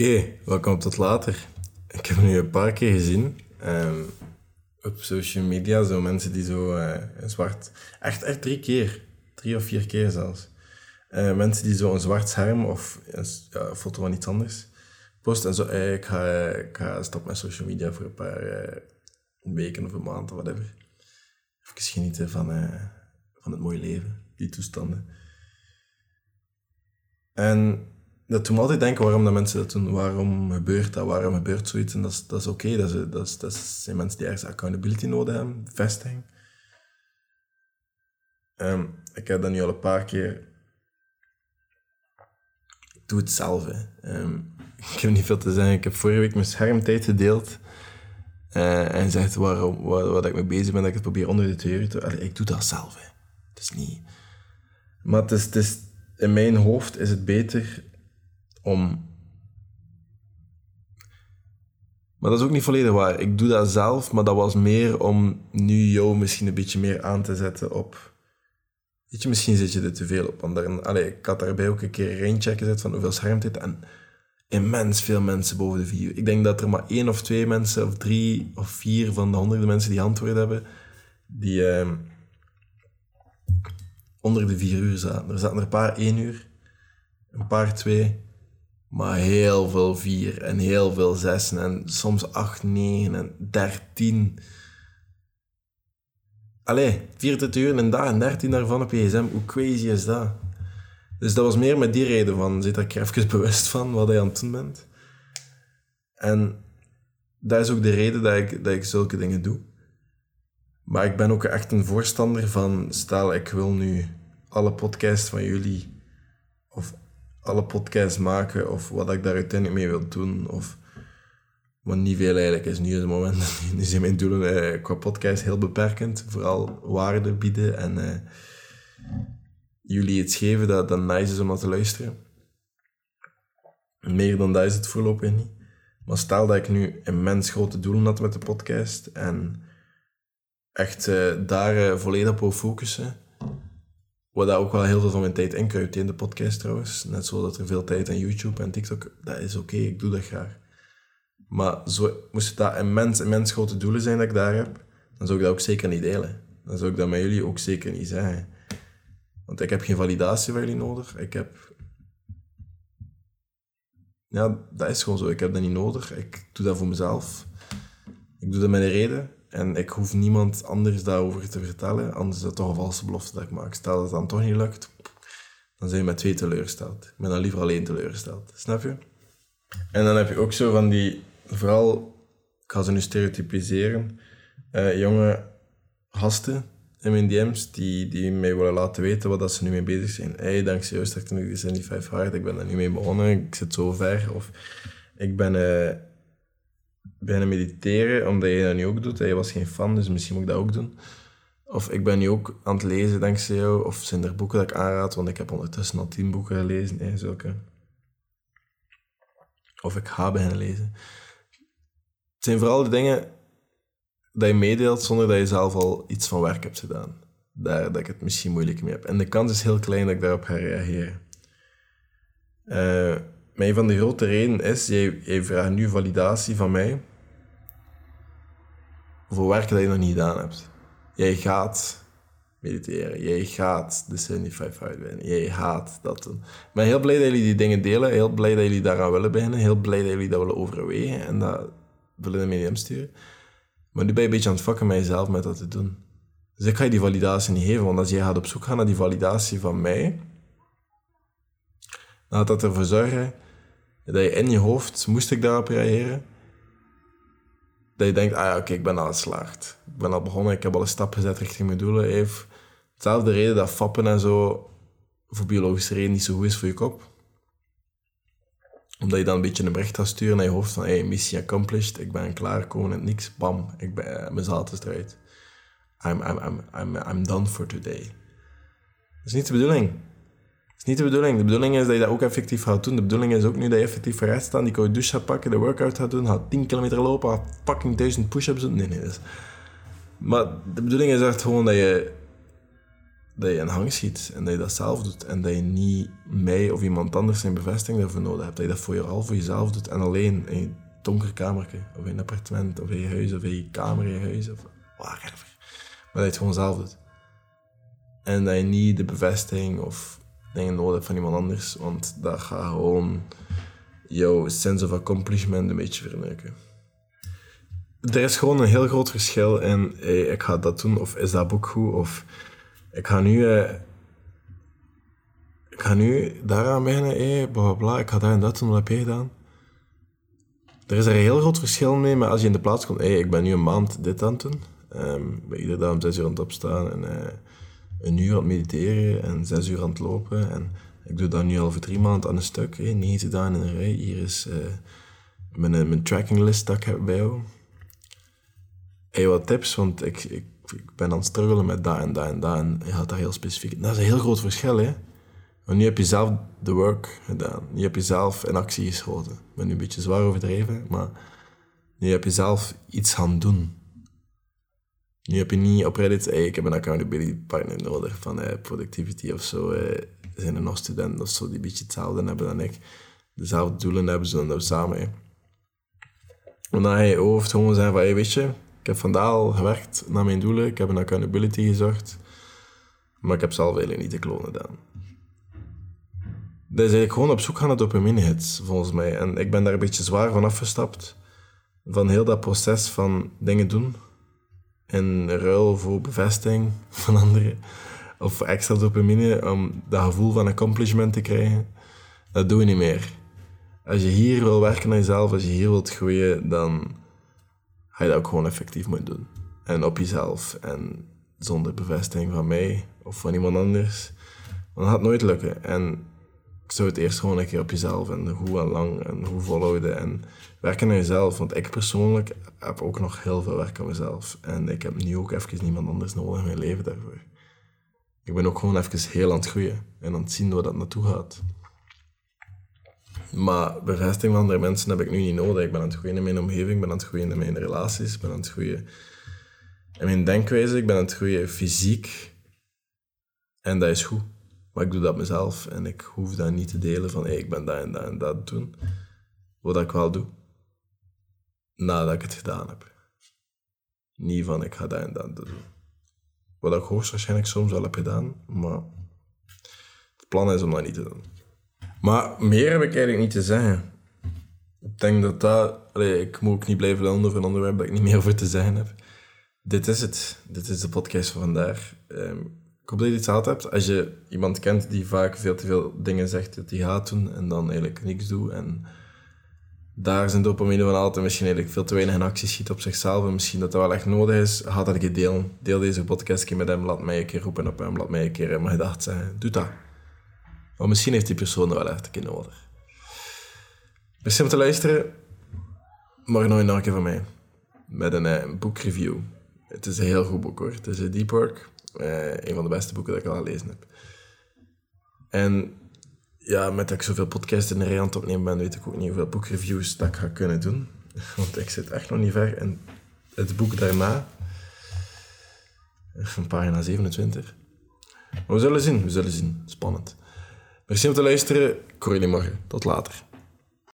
Oké, welkom tot later. Ik heb nu een paar keer gezien op social media, zo mensen die zo een zwart... Echt 3 keer. 3 of 4 keer zelfs. Mensen die zo een zwart scherm of een foto van iets anders posten en zo. Ik ga stoppen met social media voor een paar weken of een maand of whatever. Even genieten van het mooie leven, die toestanden. En dat doet me altijd denken waarom dat mensen dat doen. Waarom gebeurt dat? Waarom gebeurt zoiets? En dat is oké. Dat zijn mensen die ergens accountability nodig hebben, vestiging. Ik heb dat nu al een paar keer. Ik doe het zelf. Ik heb niet veel te zeggen. Ik heb vorige week mijn schermtijd gedeeld. En gezegd waar ik mee bezig ben, dat ik het probeer onder de 2 uur te... Allee, ik doe dat zelf. Het is niet... Maar het is, in mijn hoofd is het beter om... Maar dat is ook niet volledig waar. Ik doe dat zelf, maar dat was meer om nu jou misschien een beetje meer aan te zetten op... Weet je, misschien zit je er te veel op. Allee, ik had daarbij ook een keer raincheck gezet van hoeveel schermtijd en immens veel mensen boven de 4 uur. Ik denk dat er maar 1 of 2 mensen, of 3 of 4 van de honderden mensen die antwoord hebben, die onder de 4 uur zaten. Er zaten er een paar 1 uur, een paar 2, maar heel veel 4 en heel veel 6 en soms 8, 9 en 13. Allee, 24 uur in een dag en 13 daarvan op je gsm. Hoe crazy is dat? Dus dat was meer met die reden van, zit er even bewust van wat je aan het doen bent. En dat is ook de reden dat ik zulke dingen doe. Maar ik ben ook echt een voorstander van, stel ik wil nu alle podcasts van jullie, of alle podcasts maken, of wat ik daar uiteindelijk mee wil doen, of... Wat niet veel eigenlijk is nu is het moment. Nu zijn mijn doelen qua podcast heel beperkend. Vooral waarde bieden en jullie iets geven dat nice is om naar te luisteren. Meer dan dat is het voorlopig niet. Maar stel dat ik nu immens grote doelen had met de podcast en echt daar volledig op wil focussen. Wat dat ook wel heel veel van mijn tijd inkruipt in de podcast trouwens. Net zoals dat er veel tijd aan YouTube en TikTok. Dat is oké, ik doe dat graag. Maar zo, moest dat immens grote doelen zijn dat ik daar heb, dan zou ik dat ook zeker niet delen. Dan zou ik dat met jullie ook zeker niet zeggen. Want ik heb geen validatie van jullie nodig. Ik heb... Ja, dat is gewoon zo. Ik heb dat niet nodig. Ik doe dat voor mezelf. Ik doe dat met een reden. En ik hoef niemand anders daarover te vertellen. Anders is dat toch een valse belofte dat ik maak. Stel dat het dan toch niet lukt, dan zijn je met 2 teleurgesteld. Ik ben dan liever alleen teleurgesteld. Snap je? En dan heb je ook zo van die... Vooral, ik ga ze nu stereotypiseren, jonge gasten in mijn DM's die mij willen laten weten wat dat ze nu mee bezig zijn. Hey, dankzij jou startte ik de 75 hard, ik ben daar nu mee begonnen, ik zit zo ver. Of ik ben bijna mediteren, omdat je dat nu ook doet. Je was geen fan, dus misschien moet ik dat ook doen. Of ik ben nu ook aan het lezen dankzij jou. Of zijn er boeken dat ik aanraad, want ik heb ondertussen al 10 boeken gelezen. Hey, zulke. Of ik ga beginnen lezen. Het zijn vooral de dingen dat je meedeelt zonder dat je zelf al iets van werk hebt gedaan. Daar dat ik het misschien moeilijk mee heb. En de kans is heel klein dat ik daarop ga reageren. Maar een van de grote redenen is, jij vraagt nu validatie van mij voor werk dat je nog niet gedaan hebt. Jij gaat mediteren. Jij gaat de 75 uitwinnen. Jij gaat dat doen. Ik ben heel blij dat jullie die dingen delen. Heel blij dat jullie daaraan willen beginnen. Heel blij dat jullie dat willen overwegen. En dat... willen een medium sturen. Maar nu ben je een beetje aan het fucken met jezelf met dat te doen. Dus ik ga je die validatie niet geven, want als jij gaat op zoek gaan naar die validatie van mij, dan gaat dat ervoor zorgen dat je in je hoofd, moest ik daarop reageren, dat je denkt, oké, ik ben al geslaagd. Ik ben al begonnen, ik heb al een stap gezet richting mijn doelen. Heeft hetzelfde reden dat fappen en zo voor biologische reden niet zo goed is voor je kop. Omdat je dan een beetje een bericht gaat sturen naar je hoofd van missie accomplished, ik ben klaar, komen en niks, bam, ik ben mijn zaad is eruit. I'm done for today. Dat is niet de bedoeling. Dat is niet de bedoeling. De bedoeling is dat je dat ook effectief gaat doen. De bedoeling is ook nu dat je effectief gaat staan, die koude douche gaat pakken, de workout gaat doen, gaat 10 kilometer lopen, gaat fucking 1000 push-ups doen. Nee, dat is... Maar de bedoeling is echt gewoon dat je dat je een hang schiet en dat je dat zelf doet en dat je niet mij of iemand anders zijn bevestiging daarvoor nodig hebt, dat je dat voor jezelf doet en alleen in je donker kamertje of in een appartement of in je huis of in je kamer in je huis of whatever, maar dat je het gewoon zelf doet en dat je niet de bevestiging of dingen nodig hebt van iemand anders, want dat gaat gewoon jouw sense of accomplishment een beetje verneuken. Er is gewoon een heel groot verschil in hey, ik ga dat doen of is dat boek goed of ik ga nu daaraan beginnen, ik ga daar en dat doen, wat heb je gedaan? Er is er een heel groot verschil mee, maar als je in de plaats komt, ik ben nu een maand dit aan het doen, bij iedere dag om 6 uur aan het opstaan en een uur aan het mediteren en 6 uur aan het lopen en ik doe dat nu al voor 3 maanden aan een stuk, 90 dagen in een rij, hier is mijn trackinglist dat ik heb bij jou. Hey, wat tips, want ik ben aan het struggelen met dat en dat en dat en je gaat daar heel specifiek. Dat is een heel groot verschil, hè. Want nu heb je zelf de work gedaan. Nu heb je zelf in actie geschoten. Ik ben nu een beetje zwaar overdreven, maar nu heb je zelf iets gaan doen. Nu heb je niet op Reddit, ik heb een accountability partner nodig van productivity of zo. Zijn er nog studenten of zo die een beetje hetzelfde hebben dan ik. Dezelfde doelen hebben ze dan samen, hè. En dan ga je hoofd gewoon zijn van, weet je... Ik heb vandaag al gewerkt naar mijn doelen, ik heb een accountability gezocht, maar ik heb zelf eigenlijk niet de klonen gedaan. Dus eigenlijk gewoon op zoek gaan naar dopamine hits, volgens mij. En ik ben daar een beetje zwaar van afgestapt, van heel dat proces van dingen doen, in ruil voor bevestiging van anderen, of extra dopamine, om dat gevoel van accomplishment te krijgen. Dat doe je niet meer. Als je hier wil werken naar jezelf, als je hier wilt groeien, dan... ga je dat ook gewoon effectief moet doen. En op jezelf. En zonder bevestiging van mij of van iemand anders. Dan gaat het nooit lukken. En ik zou het eerst gewoon een keer op jezelf. En hoe en lang en hoe volhouden. En werken aan jezelf. Want ik persoonlijk heb ook nog heel veel werk aan mezelf. En ik heb nu ook even niemand anders nodig in mijn leven daarvoor. Ik ben ook gewoon even heel aan het groeien. En aan het zien waar dat naartoe gaat. Maar bevestiging van andere mensen heb ik nu niet nodig. Ik ben aan het groeien in mijn omgeving, ik ben aan het groeien in mijn relaties, ik ben aan het groeien in mijn denkwijze, ik ben aan het groeien fysiek. En dat is goed. Maar ik doe dat mezelf en ik hoef dat niet te delen van ik ben dat en dat en dat doen. Wat ik wel doe. Nadat ik het gedaan heb. Niet van ik ga dat en dat doen. Wat ik hoogstwaarschijnlijk soms wel heb gedaan, maar het plan is om dat niet te doen. Maar meer heb ik eigenlijk niet te zeggen. Ik denk dat ik moet ook niet blijven lullen over een onderwerp dat ik niet meer over te zeggen heb. Dit is het. Dit is de podcast van vandaag. Ik hoop dat je iets gehad hebt. Als je iemand kent die vaak veel te veel dingen zegt dat hij gaat doen en dan eigenlijk niks doet en daar zijn dopamine van haalt en misschien eigenlijk veel te weinig in actie schiet op zichzelf en misschien dat dat wel echt nodig is, ga dat een keer delen. Deel deze podcast met hem, laat mij een keer roepen op hem, laat mij een keer in mijn gedachten zeggen. Doe dat. Maar misschien heeft die persoon er wel echt een keer nodig. Merci om te luisteren. Morgen nog een keer van mij. Met een boekreview. Het is een heel goed boek hoor. Het is Deep Work. Een van de beste boeken dat ik al gelezen heb. En ja, met dat ik zoveel podcasts in de rij aan het opnemen ben, weet ik ook niet hoeveel boekreviews dat ik ga kunnen doen. Want ik zit echt nog niet ver. En het boek daarna, van pagina 27. Maar we zullen zien. Spannend. Merci om te luisteren. Ik hoor jullie morgen. Tot later.